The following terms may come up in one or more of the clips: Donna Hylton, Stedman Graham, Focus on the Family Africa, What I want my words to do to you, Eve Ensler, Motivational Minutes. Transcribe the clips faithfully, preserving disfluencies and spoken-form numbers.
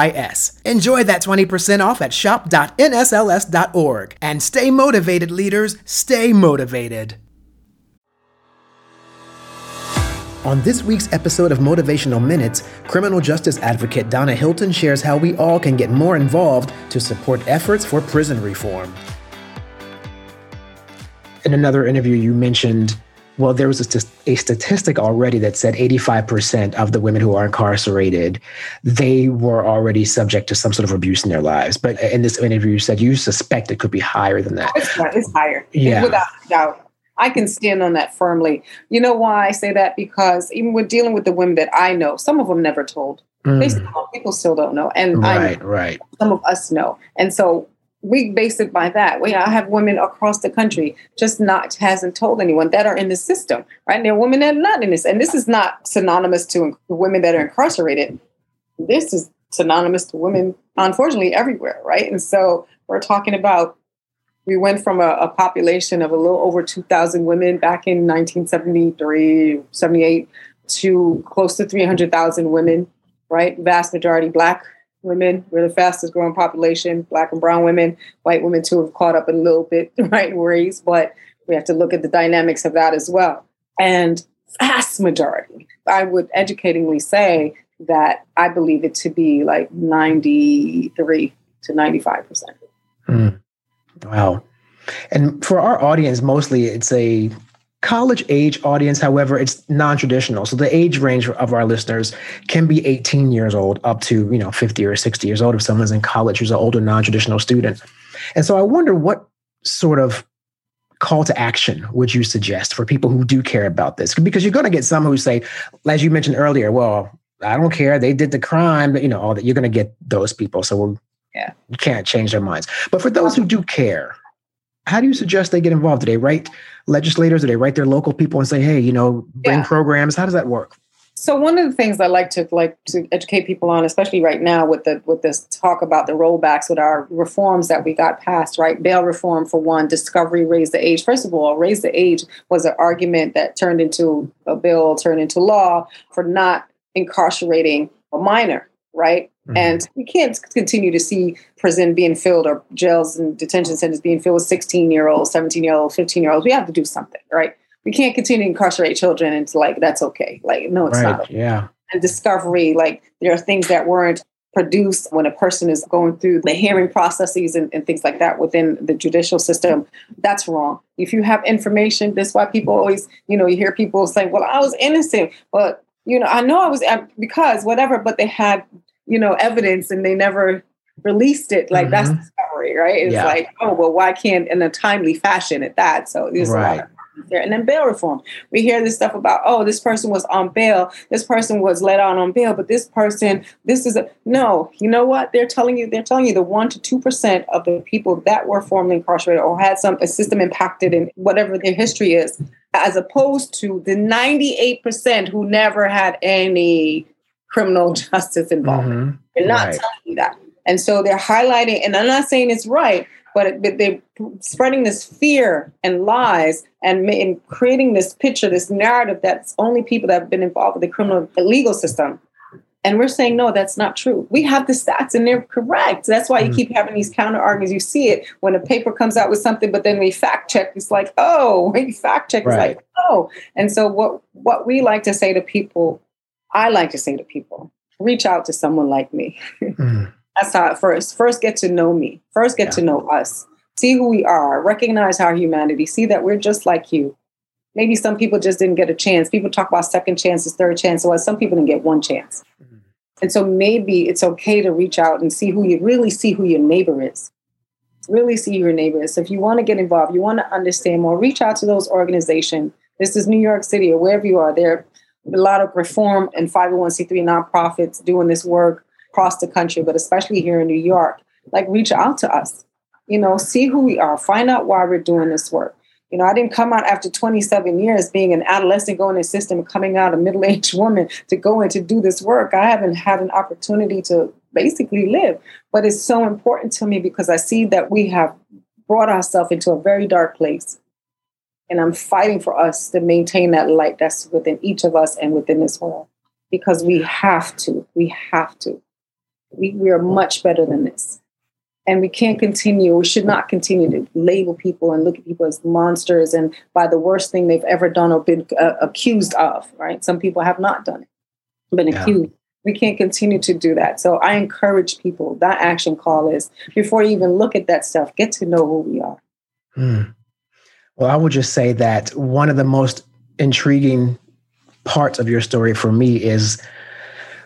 S. Enjoy that twenty percent off at shop dot N S L S dot org. And stay motivated, leaders. Stay motivated. On this week's episode of Motivational Minutes, criminal justice advocate Donna Hylton shares how we all can get more involved to support efforts for prison reform. In another interview, you mentioned, well, there was a, a statistic already that said eighty-five percent of the women who are incarcerated, they were already subject to some sort of abuse in their lives. But in this interview, you said you suspect it could be higher than that. It's, it's higher. Yeah. Without doubt. I can stand on that firmly. You know why I say that? Because even with dealing with the women that I know, some of them never told. Mm. They still, people still don't know. And right, I know, right. Some of us know. And so we base it by that. We I have women across the country just not hasn't told anyone that are in the system, right? And there are women that are not in this. And this is not synonymous to women that are incarcerated. This is synonymous to women, unfortunately, everywhere, right? And so we're talking about, we went from a, a population of a little over two thousand women back in nineteen seventy-three, seventy-eight to close to three hundred thousand women, right? Vast majority Black women. We're the fastest growing population, Black and brown women. White women too have caught up in a little bit, right, worries, but we have to look at the dynamics of that as well. And vast majority, I would educatingly say that I believe it to be like ninety-three to ninety-five percent. Mm. Wow. And for our audience, mostly it's a college age audience. However, it's non-traditional. So the age range of our listeners can be eighteen years old up to, you know, fifty or sixty years old if someone's in college who's an older non-traditional student. And so I wonder what sort of call to action would you suggest for people who do care about this? Because you're going to get some who say, as you mentioned earlier, well, I don't care. They did the crime, but you know, all that. You're going to get those people. So we'll, yeah. You can't change their minds. But for those who do care, how do you suggest they get involved? Do they write legislators? Do they write their local people and say, hey, you know, bring yeah. programs? How does that work? So one of the things I like to like to educate people on, especially right now with the with this talk about the rollbacks with our reforms that we got passed, right? Bail reform for one, discovery, raise the age. First of all, raise the age was an argument that turned into a bill, turned into law for not incarcerating a minor, right? And we can't continue to see prison being filled or jails and detention centers being filled with sixteen-year-olds, seventeen-year-olds, fifteen-year-olds. We have to do something, right? We can't continue to incarcerate children and it's like, that's okay. Like, no, it's right, not okay. Yeah. And discovery, like there are things that weren't produced when a person is going through the hearing processes and, and things like that within the judicial system. That's wrong. If you have information, that's why people always, you know, you hear people say, well, I was innocent. But, you know, I know I was, because whatever, but they had you know, evidence and they never released it. Like mm-hmm. that's discovery, right? It's yeah. like, oh, well, why can't in a timely fashion at that? So there's right. a lot of there. And then bail reform. We hear this stuff about, oh, this person was on bail. This person was let out on bail, but this person, this is a, no, you know what? They're telling you, they're telling you the one to two percent of the people that were formerly incarcerated or had some a system impacted in whatever their history is, as opposed to the ninety-eight percent who never had any criminal justice involvement. Mm-hmm. They're not right. telling you that. And so they're highlighting, and I'm not saying it's right, but, it, but they're spreading this fear and lies and, and creating this picture, this narrative that's only people that have been involved with the criminal the legal system. And we're saying, no, that's not true. We have the stats and they're correct. That's why you mm-hmm. keep having these counter arguments. You see it when a paper comes out with something, but then we fact check. It's like, oh, we fact check. It's right. like, oh. And so what what we like to say to people I like to say to people, reach out to someone like me. Mm. That's how it first, first get to know me. First get yeah. to know us. See who we are. Recognize our humanity. See that we're just like you. Maybe some people just didn't get a chance. People talk about second chances, third chances. Well, some people didn't get one chance. Mm. And so maybe it's okay to reach out and see who you really see who your neighbor is. Really see your neighbor is. So if you want to get involved, you want to understand more, reach out to those organizations. This is New York City or wherever you are. They're a lot of reform and five oh one c three nonprofits doing this work. across the country, but especially here in New York, like reach out to us, you know, see who we are, find out why we're doing this work. You know, I didn't come out after twenty-seven years being an adolescent, going in the system, coming out a middle-aged woman to go in to do this work. I haven't had an opportunity to basically live, but it's so important to me because I see that we have brought ourselves into a very dark place. And I'm fighting for us to maintain that light that's within each of us and within this world, because we have to, we have to, we, we are much better than this. And we can't continue, we should not continue to label people and look at people as monsters and by the worst thing they've ever done or been uh, accused of, right? Some people have not done it, been yeah. accused. We can't continue to do that. So I encourage people, that action call is, before you even look at that stuff, get to know who we are. Hmm. Well, I would just say that one of the most intriguing parts of your story for me is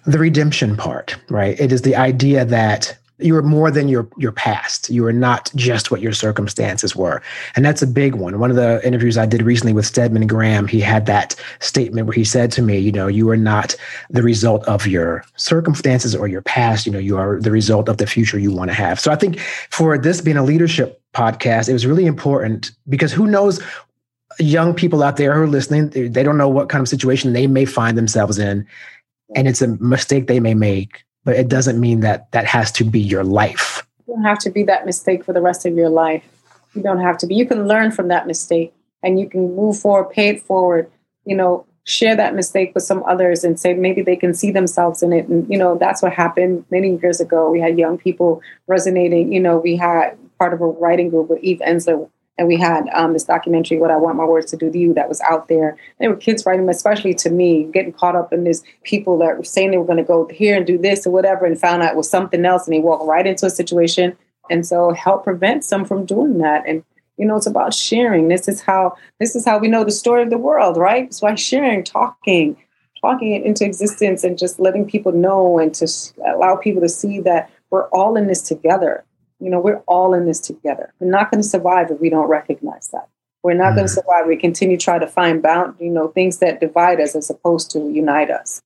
the redemption part, right? It is the idea that you are more than your your past. You are not just what your circumstances were. And that's a big one. One of the interviews I did recently with Stedman Graham, he had that statement where he said to me, you know, you are not the result of your circumstances or your past. You know, you are the result of the future you want to have. So I think for this being a leadership podcast, it was really important because who knows, young people out there who are listening, they don't know what kind of situation they may find themselves in. And it's a mistake they may make. But it doesn't mean that that has to be your life. You don't have to be that mistake for the rest of your life. You don't have to be. You can learn from that mistake and you can move forward, pay it forward, you know, share that mistake with some others and say maybe they can see themselves in it. And, you know, that's what happened many years ago. We had young people resonating. You know, we had part of a writing group with Eve Ensler. And we had um, this documentary, What I Want My Words to Do to You, that was out there. And there were kids writing, especially to me, getting caught up in this people that were saying they were going to go here and do this or whatever and found out it was something else. And they walked right into a situation. And so help prevent some from doing that. And, you know, it's about sharing. This is how this is how we know the story of the world, right? It's by sharing, talking, talking it into existence and just letting people know and to allow people to see that we're all in this together. You know, we're all in this together. We're not going to survive if we don't recognize that. We're not mm. going to survive. We continue to try to find bound, you know, things that divide us as opposed to unite us.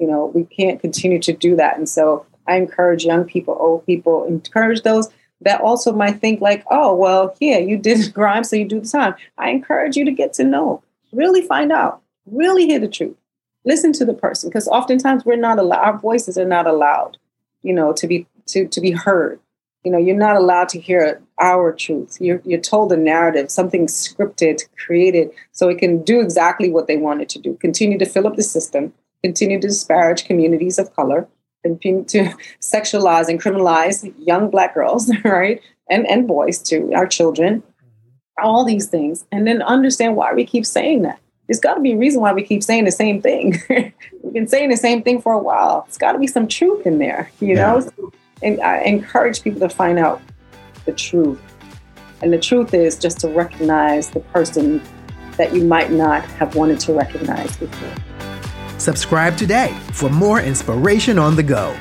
You know, we can't continue to do that. And so I encourage young people, old people, encourage those that also might think like, oh, well, yeah, you did crime, so you do the time. I encourage you to get to know, really find out, really hear the truth. Listen to the person, because oftentimes we're not allowed, our voices are not allowed, you know, to be to, to be heard. You know, you're not allowed to hear our truth. You're, you're told a narrative, something scripted, created, so it can do exactly what they want it to do. Continue to fill up the system, continue to disparage communities of color, continue to sexualize and criminalize young Black girls, right? And, and boys too, our children, all these things. And then understand why we keep saying that. There's got to be a reason why we keep saying the same thing. We've been saying the same thing for a while. It's got to be some truth in there, you yeah. know? So, and I encourage people to find out the truth. And the truth is just to recognize the person that you might not have wanted to recognize before. Subscribe today for more inspiration on the go.